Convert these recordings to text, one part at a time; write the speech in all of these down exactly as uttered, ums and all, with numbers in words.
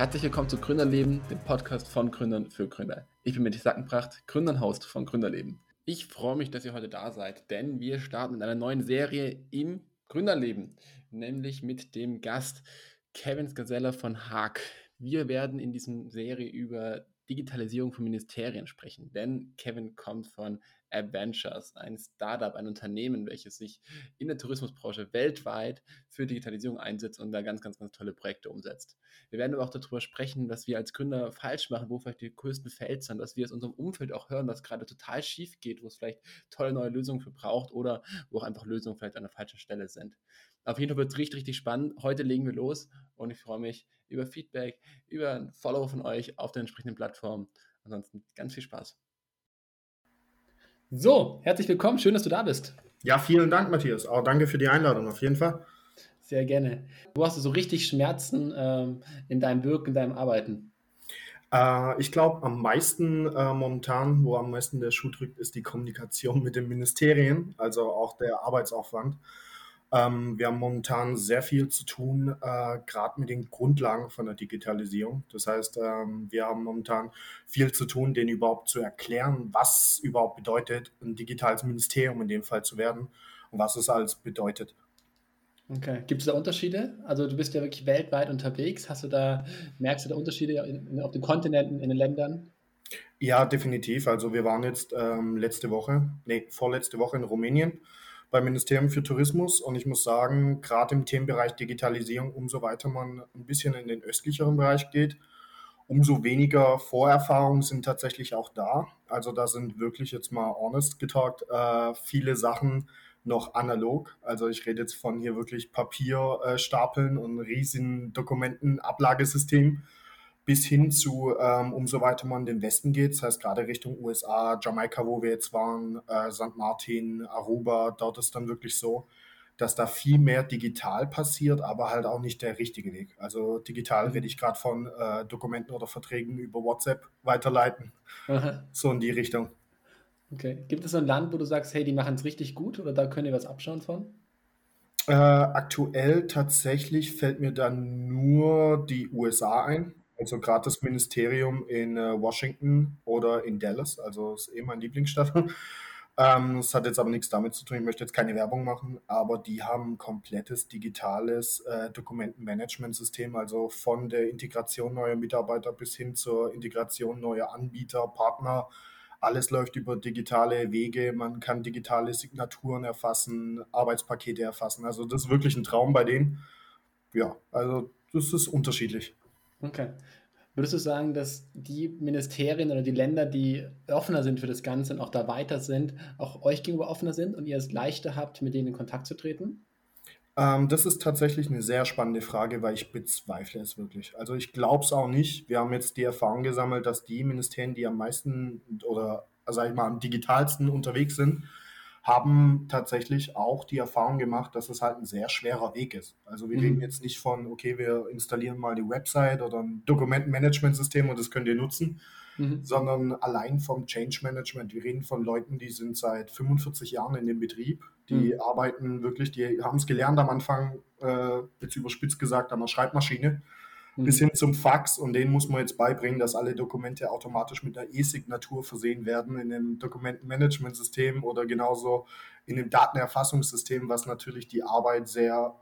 Herzlich willkommen zu Gründerleben, dem Podcast von Gründern für Gründer. Ich bin Mathias Sackenbracht, Gründer und Host von Gründerleben. Ich freue mich, dass ihr heute da seid, denn wir starten in einer neuen Serie im Gründerleben, nämlich mit dem Gast Kevin Scarsella von Haag. Wir werden in dieser Serie über Digitalisierung von Ministerien sprechen, denn Kevin kommt von Appventure, ein Startup, ein Unternehmen, welches sich in der Tourismusbranche weltweit für Digitalisierung einsetzt und da ganz, ganz, ganz tolle Projekte umsetzt. Wir werden aber auch darüber sprechen, was wir als Gründer falsch machen, wo vielleicht die größten Fails sind, dass wir aus unserem Umfeld auch hören, was gerade total schief geht, wo es vielleicht tolle neue Lösungen für braucht oder wo auch einfach Lösungen vielleicht an der falschen Stelle sind. Auf jeden Fall wird es richtig, richtig spannend. Heute legen wir los und ich freue mich über Feedback, über ein Follow von euch auf den entsprechenden Plattformen. Ansonsten ganz viel Spaß. So, herzlich willkommen. Schön, dass du da bist. Ja, vielen Dank, Matthias. Auch danke für die Einladung, auf jeden Fall. Sehr gerne. Wo hast du so richtig Schmerzen ähm, in deinem Wirken, in deinem Arbeiten? Äh, ich glaube, am meisten äh, momentan, wo am meisten der Schuh drückt, ist die Kommunikation mit den Ministerien, also auch der Arbeitsaufwand. Ähm, wir haben momentan sehr viel zu tun, äh, gerade mit den Grundlagen von der Digitalisierung. Das heißt, ähm, wir haben momentan viel zu tun, denen überhaupt zu erklären, was überhaupt bedeutet, ein digitales Ministerium in dem Fall zu werden und was es alles bedeutet. Okay. Gibt es da Unterschiede? Also du bist ja wirklich weltweit unterwegs. Hast du da, merkst du da Unterschiede in, in, auf den Kontinenten, in den Ländern? Ja, definitiv. Also wir waren jetzt ähm, letzte Woche, nee, vorletzte Woche in Rumänien beim Ministerium für Tourismus und ich muss sagen, gerade im Themenbereich Digitalisierung, umso weiter man ein bisschen in den östlicheren Bereich geht, umso weniger Vorerfahrungen sind tatsächlich auch da. Also da sind wirklich jetzt mal honest getalkt, äh, viele Sachen noch analog. Also ich rede jetzt von hier wirklich Papierstapeln äh, und riesigen Dokumentenablagesystem bis hin zu, ähm, umso weiter man in den Westen geht, das heißt gerade Richtung U S A, Jamaika, wo wir jetzt waren, äh, Sankt Martin, Aruba, dort ist dann wirklich so, dass da viel mehr digital passiert, aber halt auch nicht der richtige Weg. Also digital rede ich gerade von äh, Dokumenten oder Verträgen über WhatsApp weiterleiten, aha, so in die Richtung. Okay. Gibt es so ein Land, wo du sagst, hey, die machen es richtig gut oder da könnt ihr was abschauen von? Äh, aktuell tatsächlich fällt mir dann nur die U S A ein. Also gerade das Ministerium in Washington oder in Dallas, also ist eh meine Lieblingsstadt. Ähm, das hat jetzt aber nichts damit zu tun, ich möchte jetzt keine Werbung machen, aber die haben ein komplettes digitales äh, Dokumentenmanagementsystem, also von der Integration neuer Mitarbeiter bis hin zur Integration neuer Anbieter, Partner. Alles läuft über digitale Wege, man kann digitale Signaturen erfassen, Arbeitspakete erfassen. Also das ist wirklich ein Traum bei denen. Ja, also das ist unterschiedlich. Okay. Würdest du sagen, dass die Ministerien oder die Länder, die offener sind für das Ganze und auch da weiter sind, auch euch gegenüber offener sind und ihr es leichter habt, mit denen in Kontakt zu treten? Ähm, das ist tatsächlich eine sehr spannende Frage, weil ich bezweifle es wirklich. Also ich glaube es auch nicht. Wir haben jetzt die Erfahrung gesammelt, dass die Ministerien, die am meisten oder, sag ich mal, am digitalsten unterwegs sind, haben tatsächlich auch die Erfahrung gemacht, dass es halt ein sehr schwerer Weg ist. Also wir mhm. reden jetzt nicht von, okay, wir installieren mal die Website oder ein Dokumentenmanagementsystem und das könnt ihr nutzen, mhm. sondern allein vom Change Management. Wir reden von Leuten, die sind seit fünfundvierzig Jahren in dem Betrieb, die mhm. arbeiten wirklich, die haben es gelernt am Anfang, äh, jetzt überspitzt gesagt, an der Schreibmaschine, mhm. bis hin zum Fax und denen muss man jetzt beibringen, dass alle Dokumente automatisch mit einer E-Signatur versehen werden in einem Dokumentenmanagementsystem oder genauso in einem Datenerfassungssystem, was natürlich die Arbeit sehr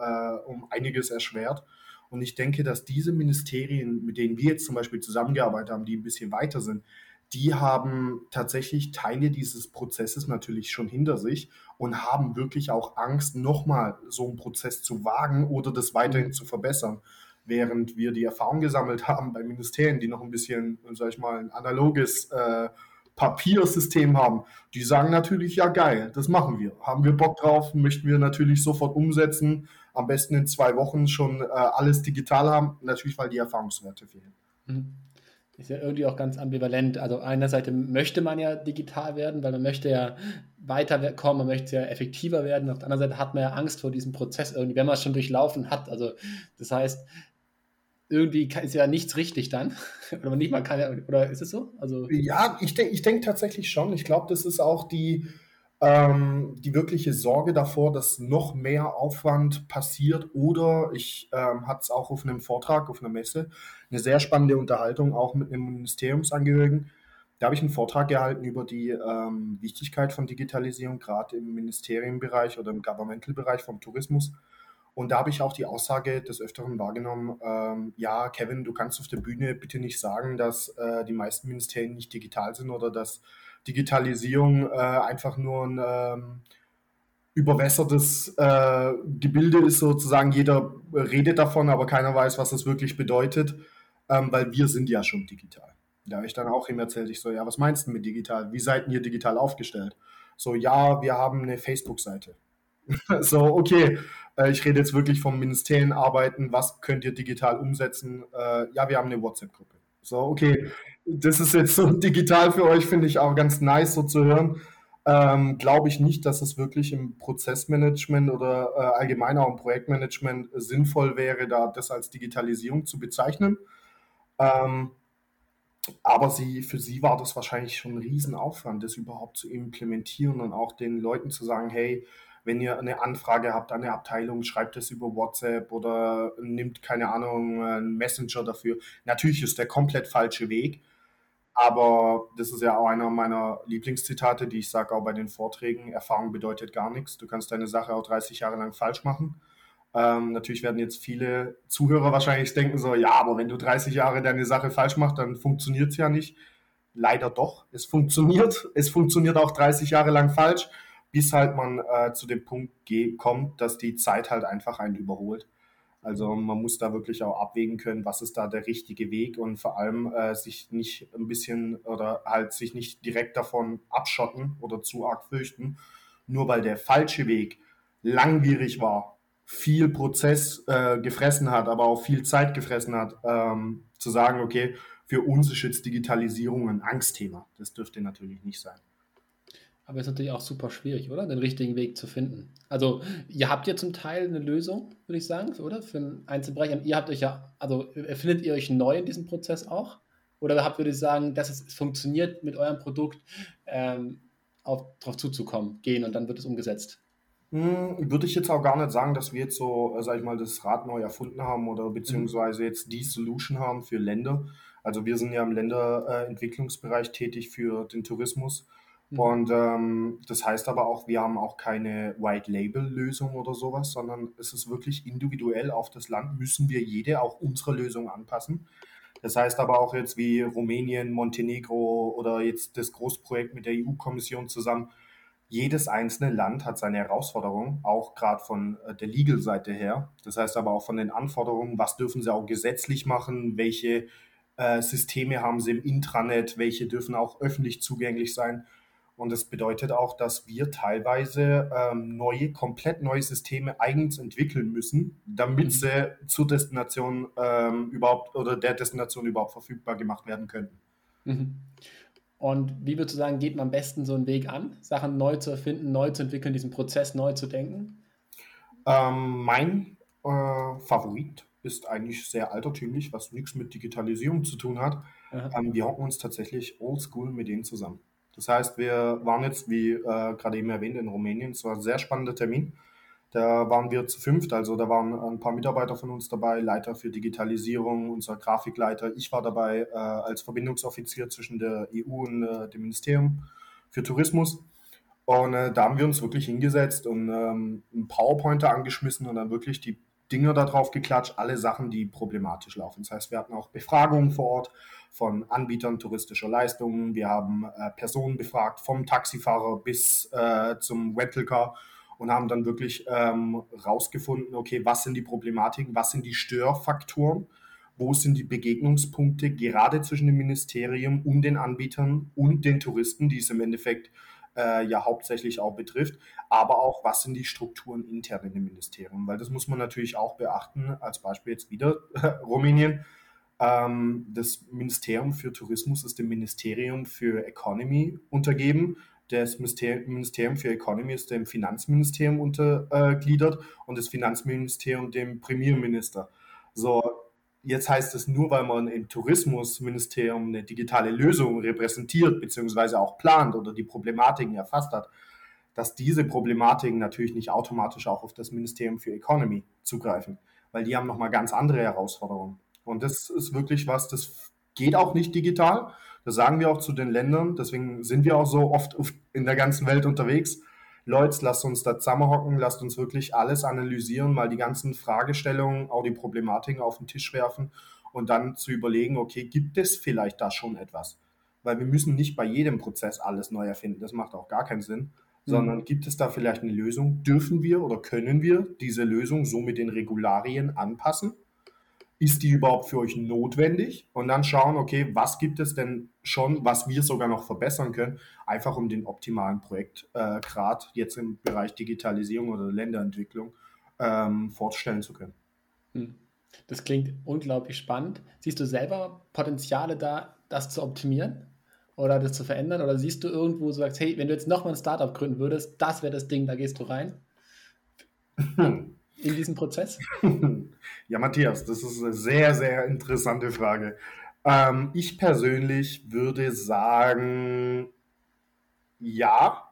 äh, um einiges erschwert. Und ich denke, dass diese Ministerien, mit denen wir jetzt zum Beispiel zusammengearbeitet haben, die ein bisschen weiter sind, die haben tatsächlich Teile dieses Prozesses natürlich schon hinter sich und haben wirklich auch Angst, nochmal so einen Prozess zu wagen oder das weiterhin zu verbessern. Während wir die Erfahrung gesammelt haben bei Ministerien, die noch ein bisschen, sag ich mal, ein analoges äh, Papiersystem haben, die sagen natürlich, ja geil, das machen wir, haben wir Bock drauf, möchten wir natürlich sofort umsetzen, am besten in zwei Wochen schon äh, alles digital haben, natürlich, weil die Erfahrungswerte fehlen. Mhm. Ist ja irgendwie auch ganz ambivalent. Also einerseits möchte man ja digital werden, weil man möchte ja weiterkommen, man möchte ja effektiver werden. Auf der anderen Seite hat man ja Angst vor diesem Prozess irgendwie, wenn man es schon durchlaufen hat. Also das heißt, irgendwie ist ja nichts richtig dann. Oder nicht mal kann ja, oder ist es so? Also ja, ich denke ich denk tatsächlich schon. Ich glaube, das ist auch die ähm, die wirkliche Sorge davor, dass noch mehr Aufwand passiert. Oder ich ähm, hatte es auch auf einem Vortrag, auf einer Messe, eine sehr spannende Unterhaltung auch mit einem Ministeriumsangehörigen. Da habe ich einen Vortrag gehalten über die ähm, Wichtigkeit von Digitalisierung, gerade im Ministerienbereich oder im Governmental-Bereich vom Tourismus. Und da habe ich auch die Aussage des Öfteren wahrgenommen, ähm, ja, Kevin, du kannst auf der Bühne bitte nicht sagen, dass äh, die meisten Ministerien nicht digital sind oder dass Digitalisierung äh, einfach nur ein ähm, überwässertes äh, Gebilde ist sozusagen. Jeder redet davon, aber keiner weiß, was das wirklich bedeutet, ähm, weil wir sind ja schon digital. Da habe ich dann auch ihm erzählt, ich so, ja, was meinst du mit digital? Wie seid ihr digital aufgestellt? So, ja, wir haben eine Facebook-Seite. So, okay, äh, ich rede jetzt wirklich vom Ministerienarbeiten, was könnt ihr digital umsetzen? Äh, ja, wir haben eine WhatsApp-Gruppe. So, okay, das ist jetzt so digital für euch, finde ich auch ganz nice so zu hören. Ähm, glaube ich nicht, dass es wirklich im Prozessmanagement oder äh, allgemein auch im Projektmanagement sinnvoll wäre, da das als Digitalisierung zu bezeichnen. Ähm, Aber sie, für sie war das wahrscheinlich schon ein Riesenaufwand, das überhaupt zu implementieren und auch den Leuten zu sagen, hey, wenn ihr eine Anfrage habt an eine Abteilung, schreibt es über WhatsApp oder nimmt, keine Ahnung, einen Messenger dafür. Natürlich ist der komplett falsche Weg, aber das ist ja auch einer meiner Lieblingszitate, die ich sage auch bei den Vorträgen, Erfahrung bedeutet gar nichts. Du kannst deine Sache auch dreißig Jahre lang falsch machen. Ähm, natürlich werden jetzt viele Zuhörer wahrscheinlich denken so, ja, aber wenn du dreißig Jahre deine Sache falsch machst, dann funktioniert es ja nicht. Leider doch, es funktioniert. Es funktioniert auch dreißig Jahre lang falsch, bis halt man äh, zu dem Punkt ge- kommt, dass die Zeit halt einfach einen überholt. Also man muss da wirklich auch abwägen können, was ist da der richtige Weg und vor allem äh, sich nicht ein bisschen oder halt sich nicht direkt davon abschotten oder zu arg fürchten, nur weil der falsche Weg langwierig war, viel Prozess äh, gefressen hat, aber auch viel Zeit gefressen hat, ähm, zu sagen, okay, für uns ist jetzt Digitalisierung ein Angstthema. Das dürfte natürlich nicht sein. Aber es ist natürlich auch super schwierig, oder? Den richtigen Weg zu finden. Also ihr habt ja zum Teil eine Lösung, würde ich sagen, oder? Für einen Einzelbereich. Und ihr habt euch ja, also erfindet ihr euch neu in diesem Prozess auch? Oder habt, würde ich sagen, dass es funktioniert, mit eurem Produkt ähm, darauf zuzukommen, gehen und dann wird es umgesetzt? Würde ich jetzt auch gar nicht sagen, dass wir jetzt so, sag ich mal, das Rad neu erfunden haben oder beziehungsweise jetzt die Solution haben für Länder. Also wir sind ja im Länderentwicklungsbereich tätig für den Tourismus mhm. und ähm, das heißt aber auch, wir haben auch keine White-Label-Lösung oder sowas, sondern es ist wirklich individuell auf das Land, müssen wir jede auch unsere Lösung anpassen. Das heißt aber auch jetzt wie Rumänien, Montenegro oder jetzt das Großprojekt mit der E U-Kommission zusammen. Jedes einzelne Land hat seine Herausforderungen, auch gerade von der Legal-Seite her. Das heißt aber auch von den Anforderungen, was dürfen sie auch gesetzlich machen, welche äh, Systeme haben sie im Intranet, welche dürfen auch öffentlich zugänglich sein. Und das bedeutet auch, dass wir teilweise ähm, neue, komplett neue Systeme eigens entwickeln müssen, damit mhm. sie zur Destination ähm, überhaupt oder der Destination überhaupt verfügbar gemacht werden können. Mhm. Und wie würdest du sagen, geht man am besten so einen Weg an, Sachen neu zu erfinden, neu zu entwickeln, diesen Prozess neu zu denken? Ähm, mein äh, Favorit ist eigentlich sehr altertümlich, was nichts mit Digitalisierung zu tun hat. Ähm, wir hocken uns tatsächlich oldschool mit denen zusammen. Das heißt, wir waren jetzt, wie äh, gerade eben erwähnt, in Rumänien. Es war ein sehr spannender Termin. Da waren wir zu fünft, also da waren ein paar Mitarbeiter von uns dabei, Leiter für Digitalisierung, unser Grafikleiter. Ich war dabei äh, als Verbindungsoffizier zwischen der E U und äh, dem Ministerium für Tourismus. Und äh, da haben wir uns wirklich hingesetzt und ähm, einen PowerPointer angeschmissen und dann wirklich die Dinger da drauf geklatscht, alle Sachen, die problematisch laufen. Das heißt, wir hatten auch Befragungen vor Ort von Anbietern touristischer Leistungen. Wir haben äh, Personen befragt, vom Taxifahrer bis äh, zum Rentalcar. Und haben dann wirklich ähm, rausgefunden, okay, was sind die Problematiken, was sind die Störfaktoren, wo sind die Begegnungspunkte, gerade zwischen dem Ministerium und den Anbietern und den Touristen, die es im Endeffekt äh, ja hauptsächlich auch betrifft, aber auch, was sind die Strukturen intern in dem Ministerium, weil das muss man natürlich auch beachten, als Beispiel jetzt wieder Rumänien. Ähm, das Ministerium für Tourismus ist dem Ministerium für Economy untergeben. Das Ministerium für Economy ist dem Finanzministerium untergliedert und das Finanzministerium dem Premierminister. So, jetzt heißt es nur, weil man im Tourismusministerium eine digitale Lösung repräsentiert, beziehungsweise auch plant oder die Problematiken erfasst hat, dass diese Problematiken natürlich nicht automatisch auch auf das Ministerium für Economy zugreifen, weil die haben nochmal ganz andere Herausforderungen. Und das ist wirklich was, das geht auch nicht digital. Das sagen wir auch zu den Ländern. Deswegen sind wir auch so oft in der ganzen Welt unterwegs. Leute, lasst uns da zusammenhocken, lasst uns wirklich alles analysieren, mal die ganzen Fragestellungen, auch die Problematiken auf den Tisch werfen und dann zu überlegen, okay, gibt es vielleicht da schon etwas? Weil wir müssen nicht bei jedem Prozess alles neu erfinden, das macht auch gar keinen Sinn, sondern gibt es da vielleicht eine Lösung? Dürfen wir oder können wir diese Lösung so mit den Regularien anpassen? Ist die überhaupt für euch notwendig? Und dann schauen, okay, was gibt es denn schon, was wir sogar noch verbessern können, einfach um den optimalen Projektgrad äh, jetzt im Bereich Digitalisierung oder Länderentwicklung ähm, fortstellen zu können. Das klingt unglaublich spannend. Siehst du selber Potenziale da, das zu optimieren oder das zu verändern? Oder siehst du irgendwo, so sagst, hey, wenn du jetzt nochmal ein Startup gründen würdest, das wäre das Ding, da gehst du rein? In diesem Prozess? Ja, Matthias, das ist eine sehr, sehr interessante Frage. Ähm, ich persönlich würde sagen, ja,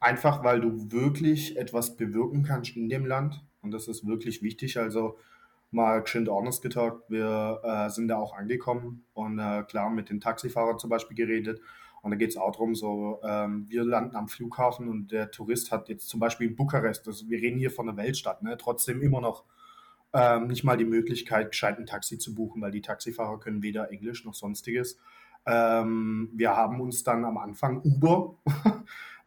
einfach weil du wirklich etwas bewirken kannst in dem Land und das ist wirklich wichtig, also mal geschwind honest getalkt, wir äh, sind da auch angekommen und äh, klar mit den Taxifahrern zum Beispiel geredet. Und da geht es auch darum, so, ähm, wir landen am Flughafen und der Tourist hat jetzt zum Beispiel in Bukarest, also wir reden hier von einer Weltstadt, ne, trotzdem immer noch ähm, nicht mal die Möglichkeit, gescheit ein Taxi zu buchen, weil die Taxifahrer können weder Englisch noch Sonstiges. Ähm, wir haben uns dann am Anfang Uber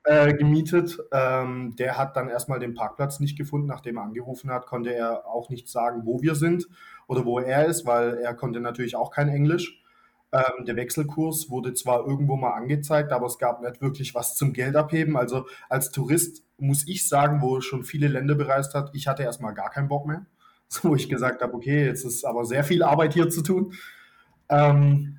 äh, gemietet. Ähm, der hat dann erstmal den Parkplatz nicht gefunden, nachdem er angerufen hat, konnte er auch nicht sagen, wo wir sind oder wo er ist, weil er konnte natürlich auch kein Englisch. Ähm, der Wechselkurs wurde zwar irgendwo mal angezeigt, aber es gab nicht wirklich was zum Geld abheben. Also als Tourist muss ich sagen, wo schon viele Länder bereist hat, ich hatte erstmal gar keinen Bock mehr, wo ich gesagt habe, okay, jetzt ist aber sehr viel Arbeit hier zu tun. Ähm,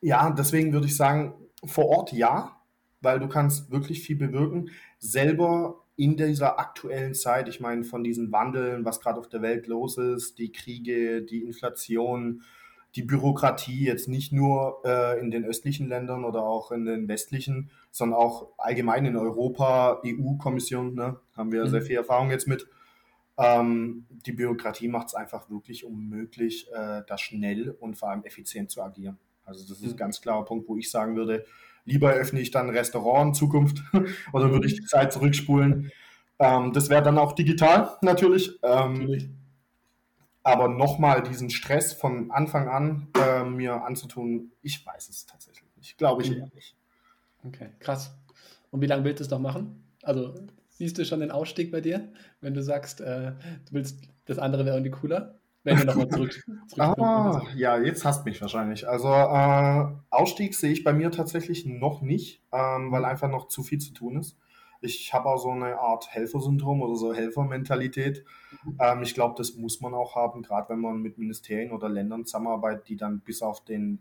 ja, deswegen würde ich sagen, vor Ort ja, weil du kannst wirklich viel bewirken. Selber in dieser aktuellen Zeit, ich meine von diesen Wandeln, was gerade auf der Welt los ist, die Kriege, die Inflation, die Bürokratie jetzt nicht nur äh, in den östlichen Ländern oder auch in den westlichen, sondern auch allgemein in Europa, E U-Kommission, ne, haben wir mhm. sehr viel Erfahrung jetzt mit. Ähm, die Bürokratie macht es einfach wirklich unmöglich, äh, da schnell und vor allem effizient zu agieren. Also das mhm. ist ein ganz klarer Punkt, wo ich sagen würde, lieber öffne ich dann ein Restaurant in Zukunft oder würde ich die Zeit zurückspulen. Ähm, das wäre dann auch digital natürlich. Ähm, natürlich. Aber nochmal diesen Stress von Anfang an äh, mir anzutun, ich weiß es tatsächlich nicht. Glaube ich eher nicht. Okay, krass. Und wie lange willst du es noch machen? Also siehst du schon den Ausstieg bei dir, wenn du sagst, äh, du willst, das andere wäre irgendwie cooler? Wenn du nochmal zurück. zurück ah, ja, jetzt hasst mich wahrscheinlich. Also äh, Ausstieg sehe ich bei mir tatsächlich noch nicht, ähm, weil einfach noch zu viel zu tun ist. Ich habe auch so eine Art Helfersyndrom oder so Helfermentalität. Ähm, ich glaube, das muss man auch haben, gerade wenn man mit Ministerien oder Ländern zusammenarbeitet, die dann bis auf den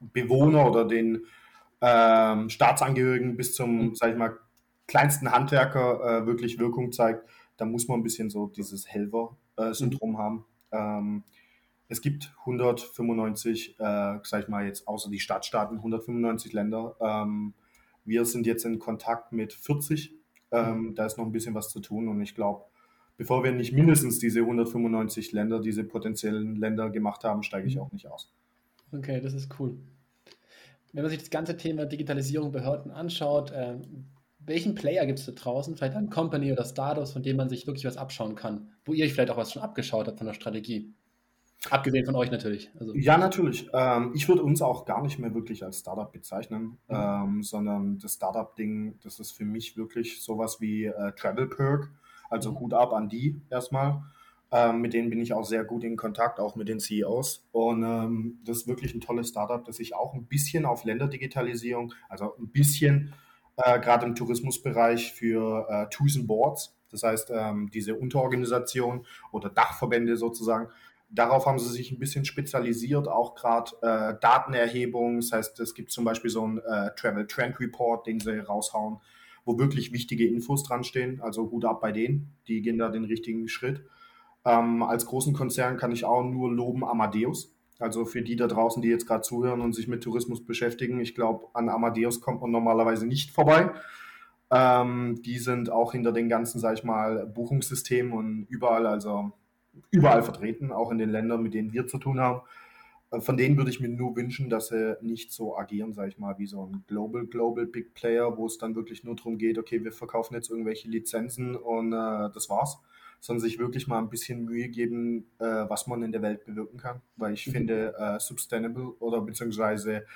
Bewohner oder den ähm, Staatsangehörigen bis zum, sag ich mal, kleinsten Handwerker äh, wirklich Wirkung zeigt. Da muss man ein bisschen so dieses Helfersyndrom haben. Ähm, es gibt hundertfünfundneunzig, äh, sag ich mal jetzt außer die Stadtstaaten, hundertfünfundneunzig Länder. Ähm, Wir sind jetzt in Kontakt mit vierzig, ähm, mhm. da ist noch ein bisschen was zu tun und ich glaube, bevor wir nicht mindestens diese hundertfünfundneunzig Länder, diese potenziellen Länder gemacht haben, steige ich auch nicht aus. Okay, das ist cool. Wenn man sich das ganze Thema Digitalisierung, Behörden anschaut, äh, welchen Player gibt es da draußen, vielleicht an Company oder Startups, von dem man sich wirklich was abschauen kann, wo ihr euch vielleicht auch was schon abgeschaut habt von der Strategie? Abgesehen von euch natürlich. Also. Ja, natürlich. Ähm, ich würde uns auch gar nicht mehr wirklich als Startup bezeichnen, mhm. ähm, sondern das Startup-Ding, das ist für mich wirklich sowas wie äh, Travel Perk, also mhm. Hut ab an die erstmal. Ähm, mit denen bin ich auch sehr gut in Kontakt, auch mit den C E Os. Und ähm, das ist wirklich ein tolles Startup, das sich auch ein bisschen auf Länderdigitalisierung, also ein bisschen äh, gerade im Tourismusbereich für äh, Tourism Boards, das heißt ähm, diese Unterorganisation oder Dachverbände sozusagen. Darauf haben sie sich ein bisschen spezialisiert, auch gerade äh, Datenerhebung. Das heißt, es gibt zum Beispiel so einen äh, Travel Trend Report, den sie raushauen, wo wirklich wichtige Infos dran stehen. Also Hut ab bei denen, die gehen da den richtigen Schritt. Ähm, als großen Konzern kann ich auch nur loben Amadeus. Also für die da draußen, die jetzt gerade zuhören und sich mit Tourismus beschäftigen, ich glaube, an Amadeus kommt man normalerweise nicht vorbei. Ähm, die sind auch hinter den ganzen, sag ich mal, Buchungssystemen und überall, also überall vertreten, auch in den Ländern, mit denen wir zu tun haben. Von denen würde ich mir nur wünschen, dass sie nicht so agieren, sage ich mal, wie so ein Global, Global Big Player, wo es dann wirklich nur darum geht, okay, wir verkaufen jetzt irgendwelche Lizenzen und äh, das war's. Sondern sich wirklich mal ein bisschen Mühe geben, äh, was man in der Welt bewirken kann. Weil ich mhm. finde, äh, Sustainable oder beziehungsweise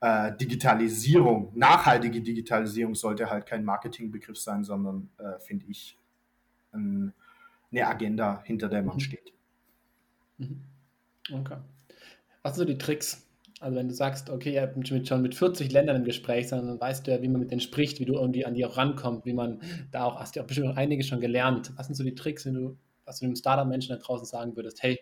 äh, Digitalisierung, nachhaltige Digitalisierung sollte halt kein Marketingbegriff sein, sondern, äh, finde ich, ein, eine Agenda, hinter der man mhm. steht. Mhm. Okay. Was sind so die Tricks? Also wenn du sagst, okay, ihr habt schon mit vierzig Ländern im Gespräch, dann weißt du ja, wie man mit denen spricht, wie du irgendwie an die auch rankommst, wie man da auch, hast du ja auch bestimmt auch einige schon gelernt. Was sind so die Tricks, wenn du, was du dem Startup-Menschen da draußen sagen würdest, hey,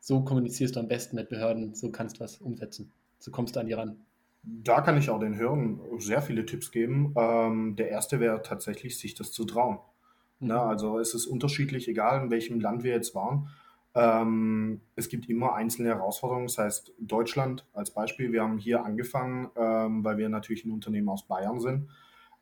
so kommunizierst du am besten mit Behörden, so kannst du was umsetzen, so kommst du an die ran. Da kann ich auch den Hörern sehr viele Tipps geben. Ähm, der erste wäre tatsächlich, sich das zu trauen. Mhm. Na, also es ist unterschiedlich, egal in welchem Land wir jetzt waren. Ähm, es gibt immer einzelne Herausforderungen, das heißt Deutschland als Beispiel, wir haben hier angefangen, ähm, weil wir natürlich ein Unternehmen aus Bayern sind.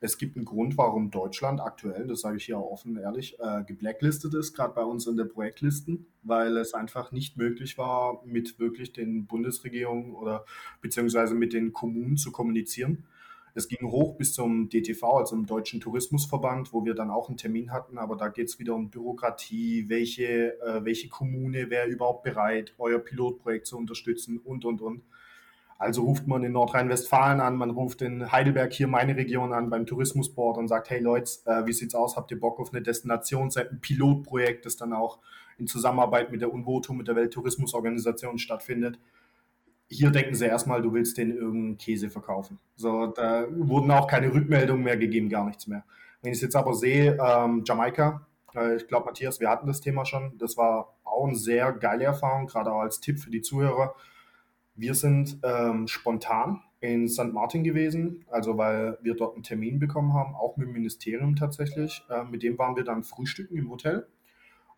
Es gibt einen Grund, warum Deutschland aktuell, das sage ich hier auch offen und ehrlich, äh, geblacklistet ist, gerade bei uns in der Projektlisten, weil es einfach nicht möglich war, mit wirklich den Bundesregierungen oder beziehungsweise mit den Kommunen zu kommunizieren. Es ging hoch bis zum D T V, also im Deutschen Tourismusverband, wo wir dann auch einen Termin hatten, aber da geht es wieder um Bürokratie, welche, äh, welche Kommune wäre überhaupt bereit, euer Pilotprojekt zu unterstützen und, und, und. Also ruft man in Nordrhein-Westfalen an, man ruft in Heidelberg, hier meine Region, an beim Tourismusboard und sagt, hey Leute, äh, wie sieht's aus, habt ihr Bock auf eine Destination, seid ein Pilotprojekt, das dann auch in Zusammenarbeit mit der U N W T O, mit der Welttourismusorganisation stattfindet. Hier denken sie erstmal, du willst denen irgendeinen Käse verkaufen. So, da wurden auch keine Rückmeldungen mehr gegeben, gar nichts mehr. Wenn ich es jetzt aber sehe, ähm, Jamaika, äh, ich glaube, Matthias, wir hatten das Thema schon, das war auch eine sehr geile Erfahrung, gerade auch als Tipp für die Zuhörer. Wir sind ähm, spontan in Sankt Martin gewesen, also weil wir dort einen Termin bekommen haben, auch mit dem Ministerium tatsächlich. Äh, mit dem waren wir dann frühstücken im Hotel.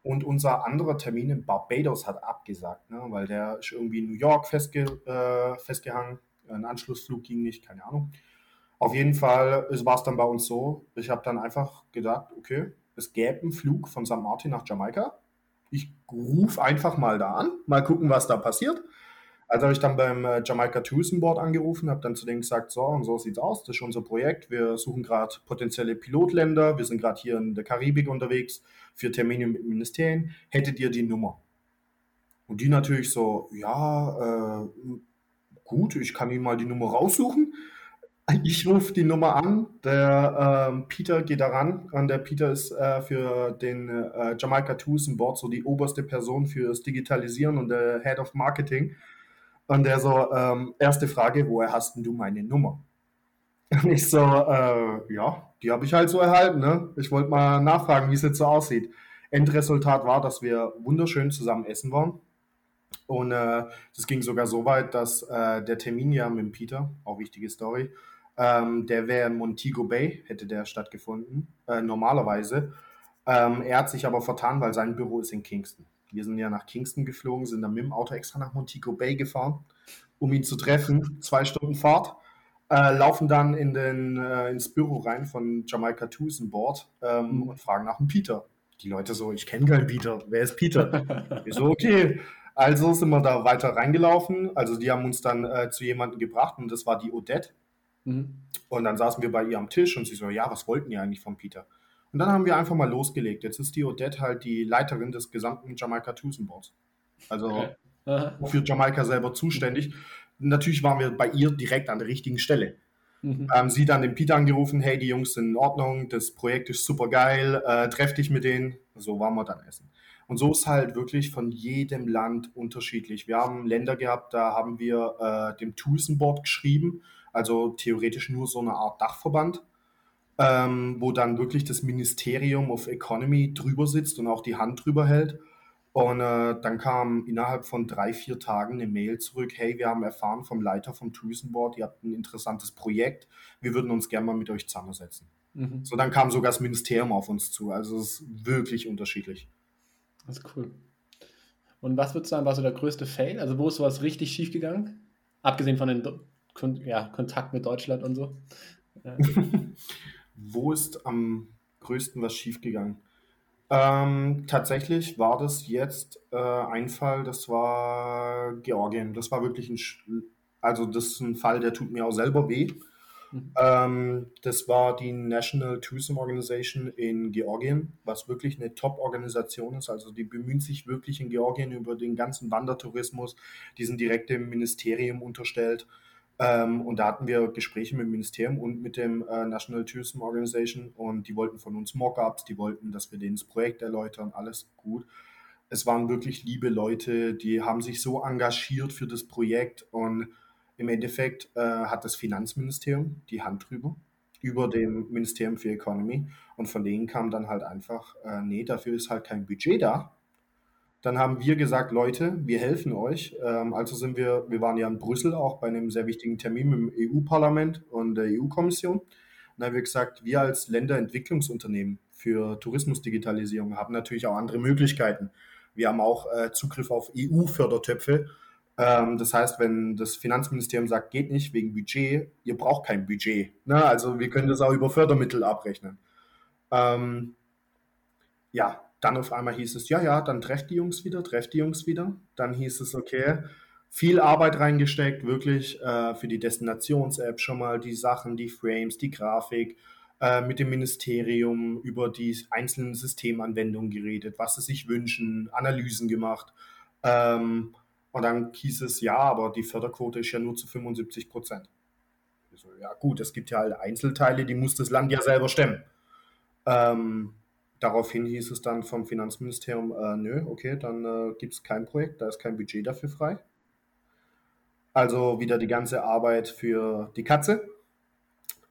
Und unser anderer Termin in Barbados hat abgesagt, ne? Weil der ist irgendwie in New York festge, äh, festgehangen. Ein Anschlussflug ging nicht, keine Ahnung. Auf jeden Fall war es dann bei uns so, ich habe dann einfach gedacht, okay, es gäbe einen Flug von Sankt Martin nach Jamaika. Ich rufe einfach mal da an, mal gucken, was da passiert. Also habe ich dann beim äh, Jamaica Tourism Board angerufen, habe dann zu denen gesagt, so und so sieht's aus, das ist unser Projekt, wir suchen gerade potenzielle Pilotländer, wir sind gerade hier in der Karibik unterwegs für Termine mit Ministerien, hättet ihr die Nummer? Und die natürlich so, ja, äh, gut, ich kann Ihnen mal die Nummer raussuchen. Ich rufe die Nummer an, der äh, Peter geht da ran und der Peter ist äh, für den äh, Jamaica Tourism Board so die oberste Person für das Digitalisieren und der Head of Marketing. Und der so, ähm, erste Frage, woher hast denn du meine Nummer? Und ich so, äh, ja, die habe ich halt so erhalten, ne? Ich wollte mal nachfragen, wie es jetzt so aussieht. Endresultat war, dass wir wunderschön zusammen essen waren. Und äh, das ging sogar so weit, dass äh, der Termin ja mit dem Peter, auch wichtige Story, ähm, der wäre in Montego Bay, hätte der stattgefunden, äh, normalerweise. Ähm, er hat sich aber vertan, weil sein Büro ist in Kingston. Wir sind ja nach Kingston geflogen, sind dann mit dem Auto extra nach Montego Bay gefahren, um ihn zu treffen. Zwei Stunden Fahrt, äh, laufen dann in den, äh, ins Büro rein von Jamaica Tourism Board ähm, mhm. und fragen nach dem Peter. Die Leute so, ich kenne keinen Peter, wer ist Peter? Wir so, okay. Also sind wir da weiter reingelaufen. Also die haben uns dann äh, zu jemandem gebracht und das war die Odette. Mhm. Und dann saßen wir bei ihr am Tisch und sie so, ja, was wollten ihr eigentlich von Peter? Und dann haben wir einfach mal losgelegt. Jetzt ist die Odette halt die Leiterin des gesamten Jamaica Tourism Boards. Also okay. Für Jamaika selber zuständig. Natürlich waren wir bei ihr direkt an der richtigen Stelle. Mhm. Ähm, sie dann den Peter angerufen, hey, die Jungs sind in Ordnung, das Projekt ist super geil, äh, treff dich mit denen. So waren wir dann essen. Und so ist halt wirklich von jedem Land unterschiedlich. Wir haben Länder gehabt, da haben wir äh, dem Tourism Board geschrieben, also theoretisch nur so eine Art Dachverband. Ähm, wo dann wirklich das Ministerium of Economy drüber sitzt und auch die Hand drüber hält. Und äh, dann kam innerhalb von drei, vier Tagen eine Mail zurück, hey, wir haben erfahren vom Leiter vom Tourism Board, ihr habt ein interessantes Projekt, wir würden uns gerne mal mit euch zusammensetzen. Mhm. So, dann kam sogar das Ministerium auf uns zu, also es ist wirklich unterschiedlich. Das ist cool. Und was würdest du sagen, war so der größte Fail? Also wo ist sowas richtig schief gegangen? Abgesehen von den Do- Kon- ja, Kontakt mit Deutschland und so. Wo ist am größten was schiefgegangen? Ähm, tatsächlich war das jetzt äh, ein Fall, das war Georgien. Das war wirklich ein, Sch- also das ist ein Fall, der tut mir auch selber weh. Mhm. Ähm, das war die National Tourism Organization in Georgien, was wirklich eine Top-Organisation ist. Also die bemühen sich wirklich in Georgien über den ganzen Wandertourismus. Die sind direkt dem Ministerium unterstellt. Ähm, und da hatten wir Gespräche mit dem Ministerium und mit dem äh, National Tourism Organization und die wollten von uns Mockups, die wollten, dass wir denen das Projekt erläutern, alles gut. Es waren wirklich liebe Leute, die haben sich so engagiert für das Projekt und im Endeffekt äh, hat das Finanzministerium die Hand drüber, über dem Ministerium für Economy und von denen kam dann halt einfach, äh, nee, dafür ist halt kein Budget da. Dann haben wir gesagt, Leute, wir helfen euch. Ähm, also sind wir, wir waren ja in Brüssel auch bei einem sehr wichtigen Termin mit dem E U-Parlament und der E U-Kommission. Und da haben wir gesagt, wir als Länderentwicklungsunternehmen für Tourismusdigitalisierung haben natürlich auch andere Möglichkeiten. Wir haben auch äh, Zugriff auf E U-Fördertöpfe. Ähm, das heißt, wenn das Finanzministerium sagt, geht nicht wegen Budget, ihr braucht kein Budget. Na, also wir können das auch über Fördermittel abrechnen. Ähm, ja. Dann auf einmal hieß es, ja, ja, dann trefft die Jungs wieder, trefft die Jungs wieder. Dann hieß es, okay, viel Arbeit reingesteckt, wirklich äh, für die Destinations-App schon mal die Sachen, die Frames, die Grafik, äh, mit dem Ministerium über die einzelnen Systemanwendungen geredet, was sie sich wünschen, Analysen gemacht. Ähm, und dann hieß es, ja, aber die Förderquote ist ja nur zu fünfundsiebzig Prozent. So, ja gut, es gibt ja halt Einzelteile, die muss das Land ja selber stemmen. Ähm, Daraufhin hieß es dann vom Finanzministerium, äh, nö, okay, dann äh, gibt es kein Projekt, da ist kein Budget dafür frei. Also wieder die ganze Arbeit für die Katze.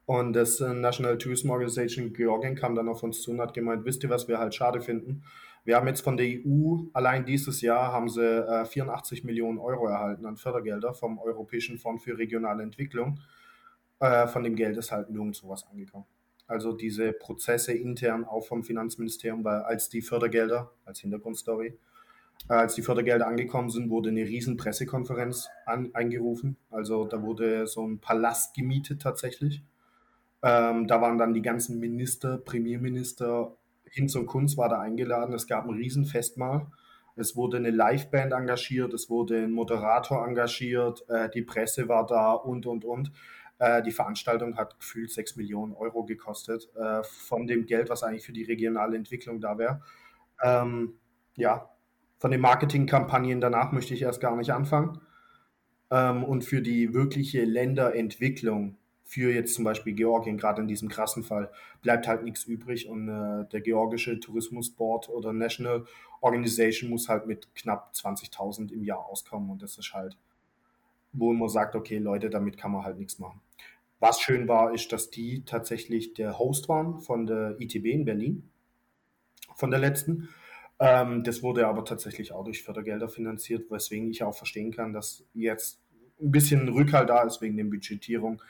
Und das äh, National Tourism Organization in Georgien kam dann auf uns zu und hat gemeint, wisst ihr, was wir halt schade finden? Wir haben jetzt von der E U, allein dieses Jahr haben sie äh, vierundachtzig Millionen Euro erhalten an Fördergelder vom Europäischen Fonds für regionale Entwicklung. Äh, von dem Geld ist halt nirgendwo was angekommen. Also diese Prozesse intern auch vom Finanzministerium, weil als die Fördergelder, als Hintergrundstory, als die Fördergelder angekommen sind, wurde eine riesen Pressekonferenz an, eingerufen. Also da wurde so ein Palast gemietet tatsächlich. Ähm, da waren dann die ganzen Minister, Premierminister, Hinz und Kunz war da eingeladen. Es gab ein riesen Festmahl. Es wurde eine Liveband engagiert, es wurde ein Moderator engagiert, äh, die Presse war da und, und, und. Die Veranstaltung hat gefühlt sechs Millionen Euro gekostet, äh, von dem Geld, was eigentlich für die regionale Entwicklung da wäre. Ähm, ja, von den Marketingkampagnen danach möchte ich erst gar nicht anfangen. Ähm, und für die wirkliche Länderentwicklung, für jetzt zum Beispiel Georgien, gerade in diesem krassen Fall, bleibt halt nichts übrig. Und äh, der georgische Tourismus Board oder National Organization muss halt mit knapp zwanzigtausend im Jahr auskommen. Und das ist halt, wo man sagt, okay, Leute, damit kann man halt nichts machen. Was schön war, ist, dass die tatsächlich der Host waren von der I T B in Berlin, von der letzten. Ähm, das wurde aber tatsächlich auch durch Fördergelder finanziert, weswegen ich auch verstehen kann, dass jetzt ein bisschen Rückhalt da ist wegen der Budgetierung.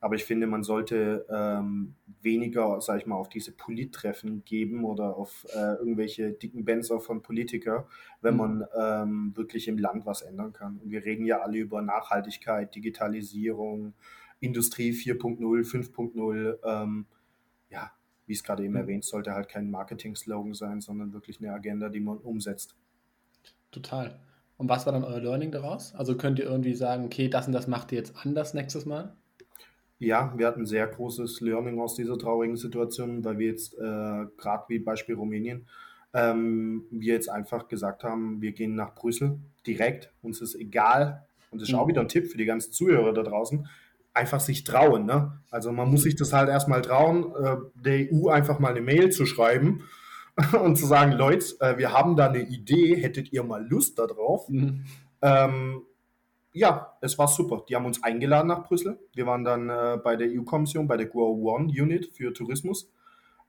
Aber ich finde, man sollte ähm, weniger, sag ich mal, auf diese Polittreffen geben oder auf äh, irgendwelche dicken Benzer von Politikern, wenn mhm. man ähm, wirklich im Land was ändern kann. Und wir reden ja alle über Nachhaltigkeit, Digitalisierung, Industrie vier Punkt null, fünf Punkt null. Ähm, ja, wie es gerade eben mhm. erwähnt, sollte halt kein Marketing-Slogan sein, sondern wirklich eine Agenda, die man umsetzt. Total. Und was war dann euer Learning daraus? Also könnt ihr irgendwie sagen, okay, das und das macht ihr jetzt anders nächstes Mal? Ja, wir hatten sehr großes Learning aus dieser traurigen Situation, weil wir jetzt, äh, gerade wie Beispiel Rumänien, ähm, wir jetzt einfach gesagt haben, wir gehen nach Brüssel direkt, uns ist egal, und das ist auch wieder ein Tipp für die ganzen Zuhörer da draußen, einfach sich trauen, ne? Also man muss sich das halt erstmal trauen, äh, der E U einfach mal eine Mail zu schreiben und zu sagen, Leute, äh, wir haben da eine Idee, hättet ihr mal Lust darauf? Mhm. Ähm, Ja, es war super. Die haben uns eingeladen nach Brüssel. Wir waren dann äh, bei der E U-Kommission, bei der Grow One Unit für Tourismus.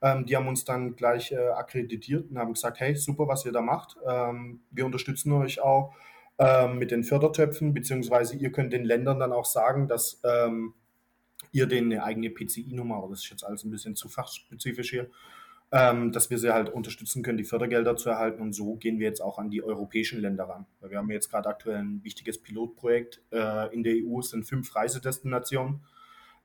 Ähm, die haben uns dann gleich äh, akkreditiert und haben gesagt, hey, super, was ihr da macht. Ähm, wir unterstützen euch auch ähm, mit den Fördertöpfen, beziehungsweise ihr könnt den Ländern dann auch sagen, dass ähm, ihr denen eine eigene P C I-Nummer, aber das ist jetzt alles ein bisschen zu fachspezifisch hier, Ähm, dass wir sie halt unterstützen können, die Fördergelder zu erhalten, und so gehen wir jetzt auch an die europäischen Länder ran. Weil wir haben jetzt gerade aktuell ein wichtiges Pilotprojekt äh, in der E U, es sind fünf Reisedestinationen,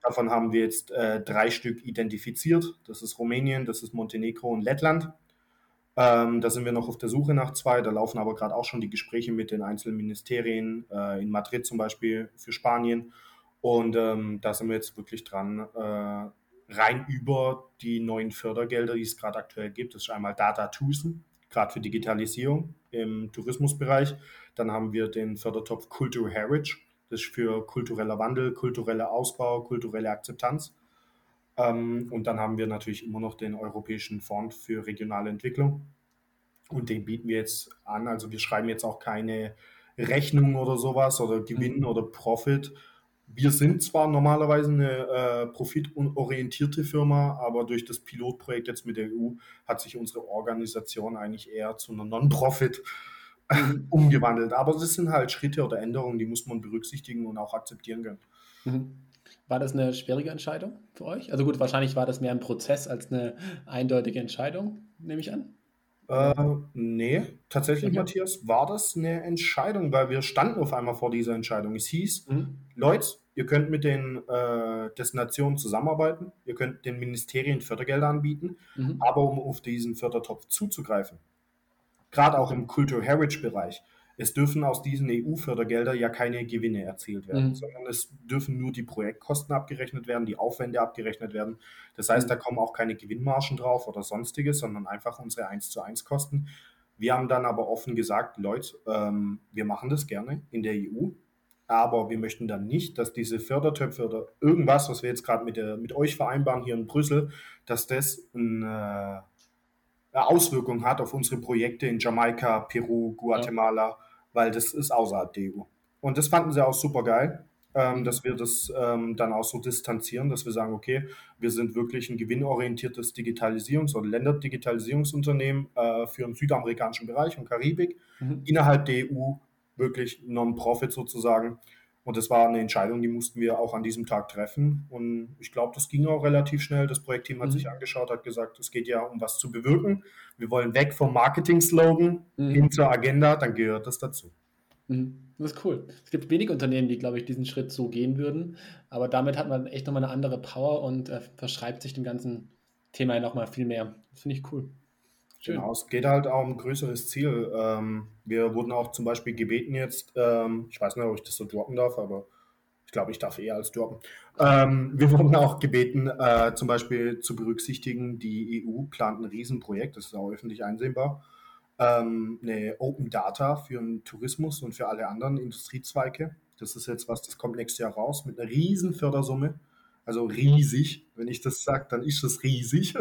Davon haben wir jetzt äh, drei Stück identifiziert. Das ist Rumänien, das ist Montenegro und Lettland. Ähm, da sind wir noch auf der Suche nach zwei. Da laufen aber gerade auch schon die Gespräche mit den einzelnen Ministerien, äh, in Madrid zum Beispiel für Spanien. Und ähm, da sind wir jetzt wirklich dran, äh, rein über die neuen Fördergelder, die es gerade aktuell gibt. Das ist einmal Data Tourism, gerade für Digitalisierung im Tourismusbereich. Dann haben wir den Fördertopf Culture Heritage. Das ist für kultureller Wandel, kultureller Ausbau, kulturelle Akzeptanz. Ähm, und dann haben wir natürlich immer noch den Europäischen Fonds für regionale Entwicklung. Und den bieten wir jetzt an. Also wir schreiben jetzt auch keine Rechnung oder sowas oder Gewinn mhm. oder Profit. Wir sind zwar normalerweise eine äh, profitorientierte Firma, aber durch das Pilotprojekt jetzt mit der E U hat sich unsere Organisation eigentlich eher zu einer Non-Profit mhm. umgewandelt. Aber das sind halt Schritte oder Änderungen, die muss man berücksichtigen und auch akzeptieren können. Mhm. War das eine schwierige Entscheidung für euch? Also gut, wahrscheinlich war das mehr ein Prozess als eine eindeutige Entscheidung, nehme ich an. Äh, nee, tatsächlich, ja. Matthias, war das eine Entscheidung, weil wir standen auf einmal vor dieser Entscheidung. Es hieß, mhm. Leute, ihr könnt mit den äh, Destinationen zusammenarbeiten, ihr könnt den Ministerien Fördergelder anbieten, mhm. aber um auf diesen Fördertopf zuzugreifen, gerade auch im Cultural Heritage-Bereich, es dürfen aus diesen E U-Fördergeldern ja keine Gewinne erzielt werden, mhm. sondern es dürfen nur die Projektkosten abgerechnet werden, die Aufwände abgerechnet werden. Das heißt, mhm. da kommen auch keine Gewinnmargen drauf oder sonstiges, sondern einfach unsere eins zu eins Kosten. Wir haben dann aber offen gesagt, Leute, ähm, wir machen das gerne in der E U, aber wir möchten dann nicht, dass diese Fördertöpfe oder irgendwas, was wir jetzt gerade mit, mit euch vereinbaren hier in Brüssel, dass das ein... Äh, Auswirkungen hat auf unsere Projekte in Jamaika, Peru, Guatemala, ja. weil das ist außerhalb der E U. Und das fanden sie auch super geil, ähm, dass wir das ähm, dann auch so distanzieren, dass wir sagen, okay, wir sind wirklich ein gewinnorientiertes Digitalisierungs- oder Länderdigitalisierungsunternehmen äh, für den südamerikanischen Bereich und Karibik, mhm. innerhalb der E U wirklich Non-Profit sozusagen. Und das war eine Entscheidung, die mussten wir auch an diesem Tag treffen. Und ich glaube, das ging auch relativ schnell. Das Projektteam hat mhm. sich angeschaut, hat gesagt, es geht ja um was zu bewirken. Wir wollen weg vom Marketing-Slogan mhm. hin zur Agenda, dann gehört das dazu. Mhm. Das ist cool. Es gibt wenig Unternehmen, die, glaube ich, diesen Schritt so gehen würden. Aber damit hat man echt nochmal eine andere Power und äh, verschreibt sich dem ganzen Thema nochmal viel mehr. Das finde ich cool. Schön. Genau, es geht halt auch um ein größeres Ziel. Ähm, wir wurden auch zum Beispiel gebeten jetzt, ähm, ich weiß nicht, ob ich das so droppen darf, aber ich glaube, ich darf eher als droppen. Ähm, wir wurden auch gebeten, äh, zum Beispiel zu berücksichtigen, die E U plant ein Riesenprojekt, das ist auch öffentlich einsehbar, ähm, eine Open Data für den Tourismus und für alle anderen Industriezweige. Das ist jetzt was, das kommt nächstes Jahr raus mit einer riesen Fördersumme, also riesig. Wenn ich das sage, dann ist das riesig.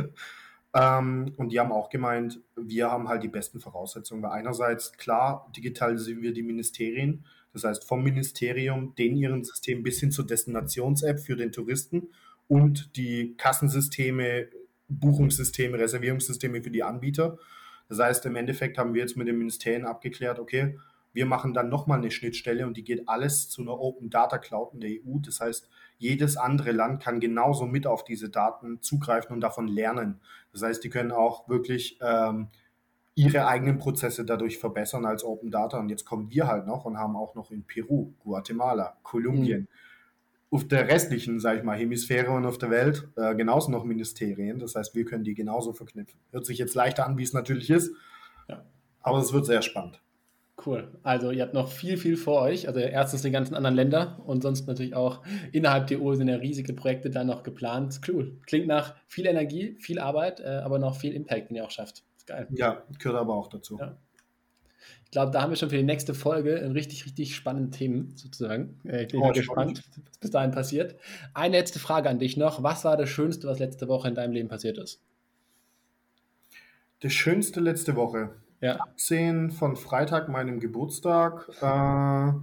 Ähm, und die haben auch gemeint, wir haben halt die besten Voraussetzungen, weil einerseits, klar, digitalisieren wir die Ministerien, das heißt vom Ministerium, den ihren System bis hin zur Destinations-App für den Touristen und die Kassensysteme, Buchungssysteme, Reservierungssysteme für die Anbieter. Das heißt, im Endeffekt haben wir jetzt mit den Ministerien abgeklärt, okay, wir machen dann nochmal eine Schnittstelle und die geht alles zu einer Open Data Cloud in der E U. Das heißt, jedes andere Land kann genauso mit auf diese Daten zugreifen und davon lernen. Das heißt, die können auch wirklich ähm, ihre eigenen Prozesse dadurch verbessern als Open Data. Und jetzt kommen wir halt noch und haben auch noch in Peru, Guatemala, Kolumbien, mhm. auf der restlichen, sag ich mal, Hemisphäre und auf der Welt äh, genauso noch Ministerien. Das heißt, wir können die genauso verknüpfen. Hört sich jetzt leichter an, wie es natürlich ist, ja. aber es wird sehr spannend. Cool. Also ihr habt noch viel, viel vor euch. Also erstens die ganzen anderen Länder und sonst natürlich auch innerhalb der E U sind ja riesige Projekte da noch geplant. Cool. Klingt nach viel Energie, viel Arbeit, aber noch viel Impact, den ihr auch schafft. Ist geil. Ja, gehört aber auch dazu. Ja. Ich glaube, da haben wir schon für die nächste Folge richtig, richtig spannende Themen sozusagen. Ich bin oh, gespannt, was bis dahin passiert. Eine letzte Frage an dich noch. Was war das Schönste, was letzte Woche in deinem Leben passiert ist? Das Schönste letzte Woche? Ja. Absehen von Freitag, meinem Geburtstag. Äh,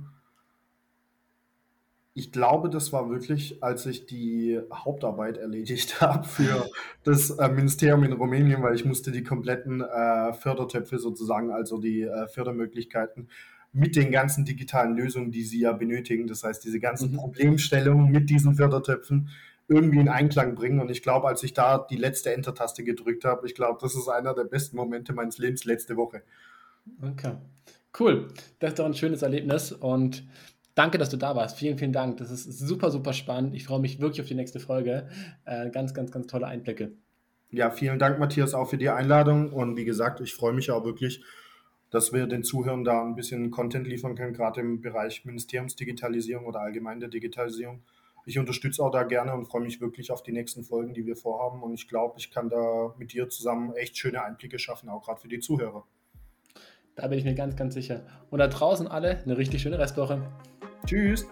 ich glaube, das war wirklich, als ich die Hauptarbeit erledigt habe für das äh, Ministerium in Rumänien, weil ich musste die kompletten äh, Fördertöpfe sozusagen, also die äh, Fördermöglichkeiten mit den ganzen digitalen Lösungen, die sie ja benötigen, das heißt diese ganzen mhm. Problemstellungen mit diesen Fördertöpfen, irgendwie in Einklang bringen. Und ich glaube, als ich da die letzte Enter-Taste gedrückt habe, ich glaube, das ist einer der besten Momente meines Lebens letzte Woche. Okay, cool. Das ist doch ein schönes Erlebnis. Und Danke, dass du da warst. Vielen, vielen Dank. Das ist super, super spannend. Ich freue mich wirklich auf die nächste Folge. Äh, ganz, ganz, ganz tolle Einblicke. Ja, vielen Dank, Matthias, auch für die Einladung. Und wie gesagt, ich freue mich auch wirklich, dass wir den Zuhörern da ein bisschen Content liefern können, gerade im Bereich Ministeriumsdigitalisierung oder allgemein der Digitalisierung. Ich unterstütze auch da gerne und freue mich wirklich auf die nächsten Folgen, die wir vorhaben. Und ich glaube, ich kann da mit dir zusammen echt schöne Einblicke schaffen, auch gerade für die Zuhörer. Da bin ich mir ganz, ganz sicher. Und da draußen alle eine richtig schöne Restwoche. Tschüss.